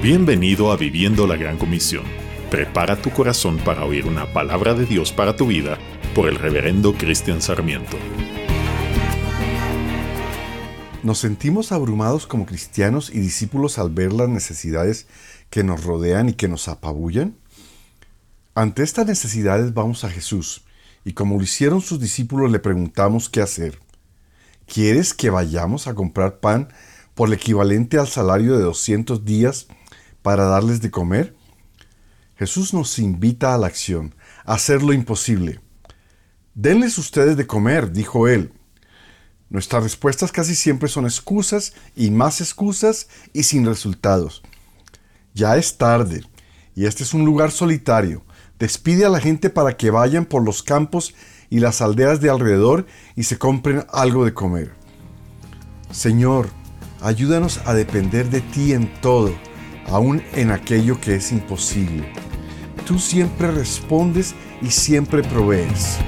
Bienvenido a Viviendo la Gran Comisión. Prepara tu corazón para oír una palabra de Dios para tu vida por el reverendo Cristian Sarmiento. Nos sentimos abrumados como cristianos y discípulos al ver las necesidades que nos rodean y que nos apabullan. Ante estas necesidades vamos a Jesús y, como lo hicieron sus discípulos, le preguntamos qué hacer. ¿Quieres que vayamos a comprar pan por el equivalente al salario de 200 días para darles de comer? Jesús nos invita a la acción, a hacer lo imposible. «Denles ustedes de comer», dijo él. Nuestras respuestas casi siempre son excusas y más excusas y sin resultados. Ya es tarde y este es un lugar solitario. Despide a la gente para que vayan por los campos y las aldeas de alrededor y se compren algo de comer. Señor, ayúdanos a depender de ti en todo, aún en aquello que es imposible. Tú siempre respondes y siempre provees.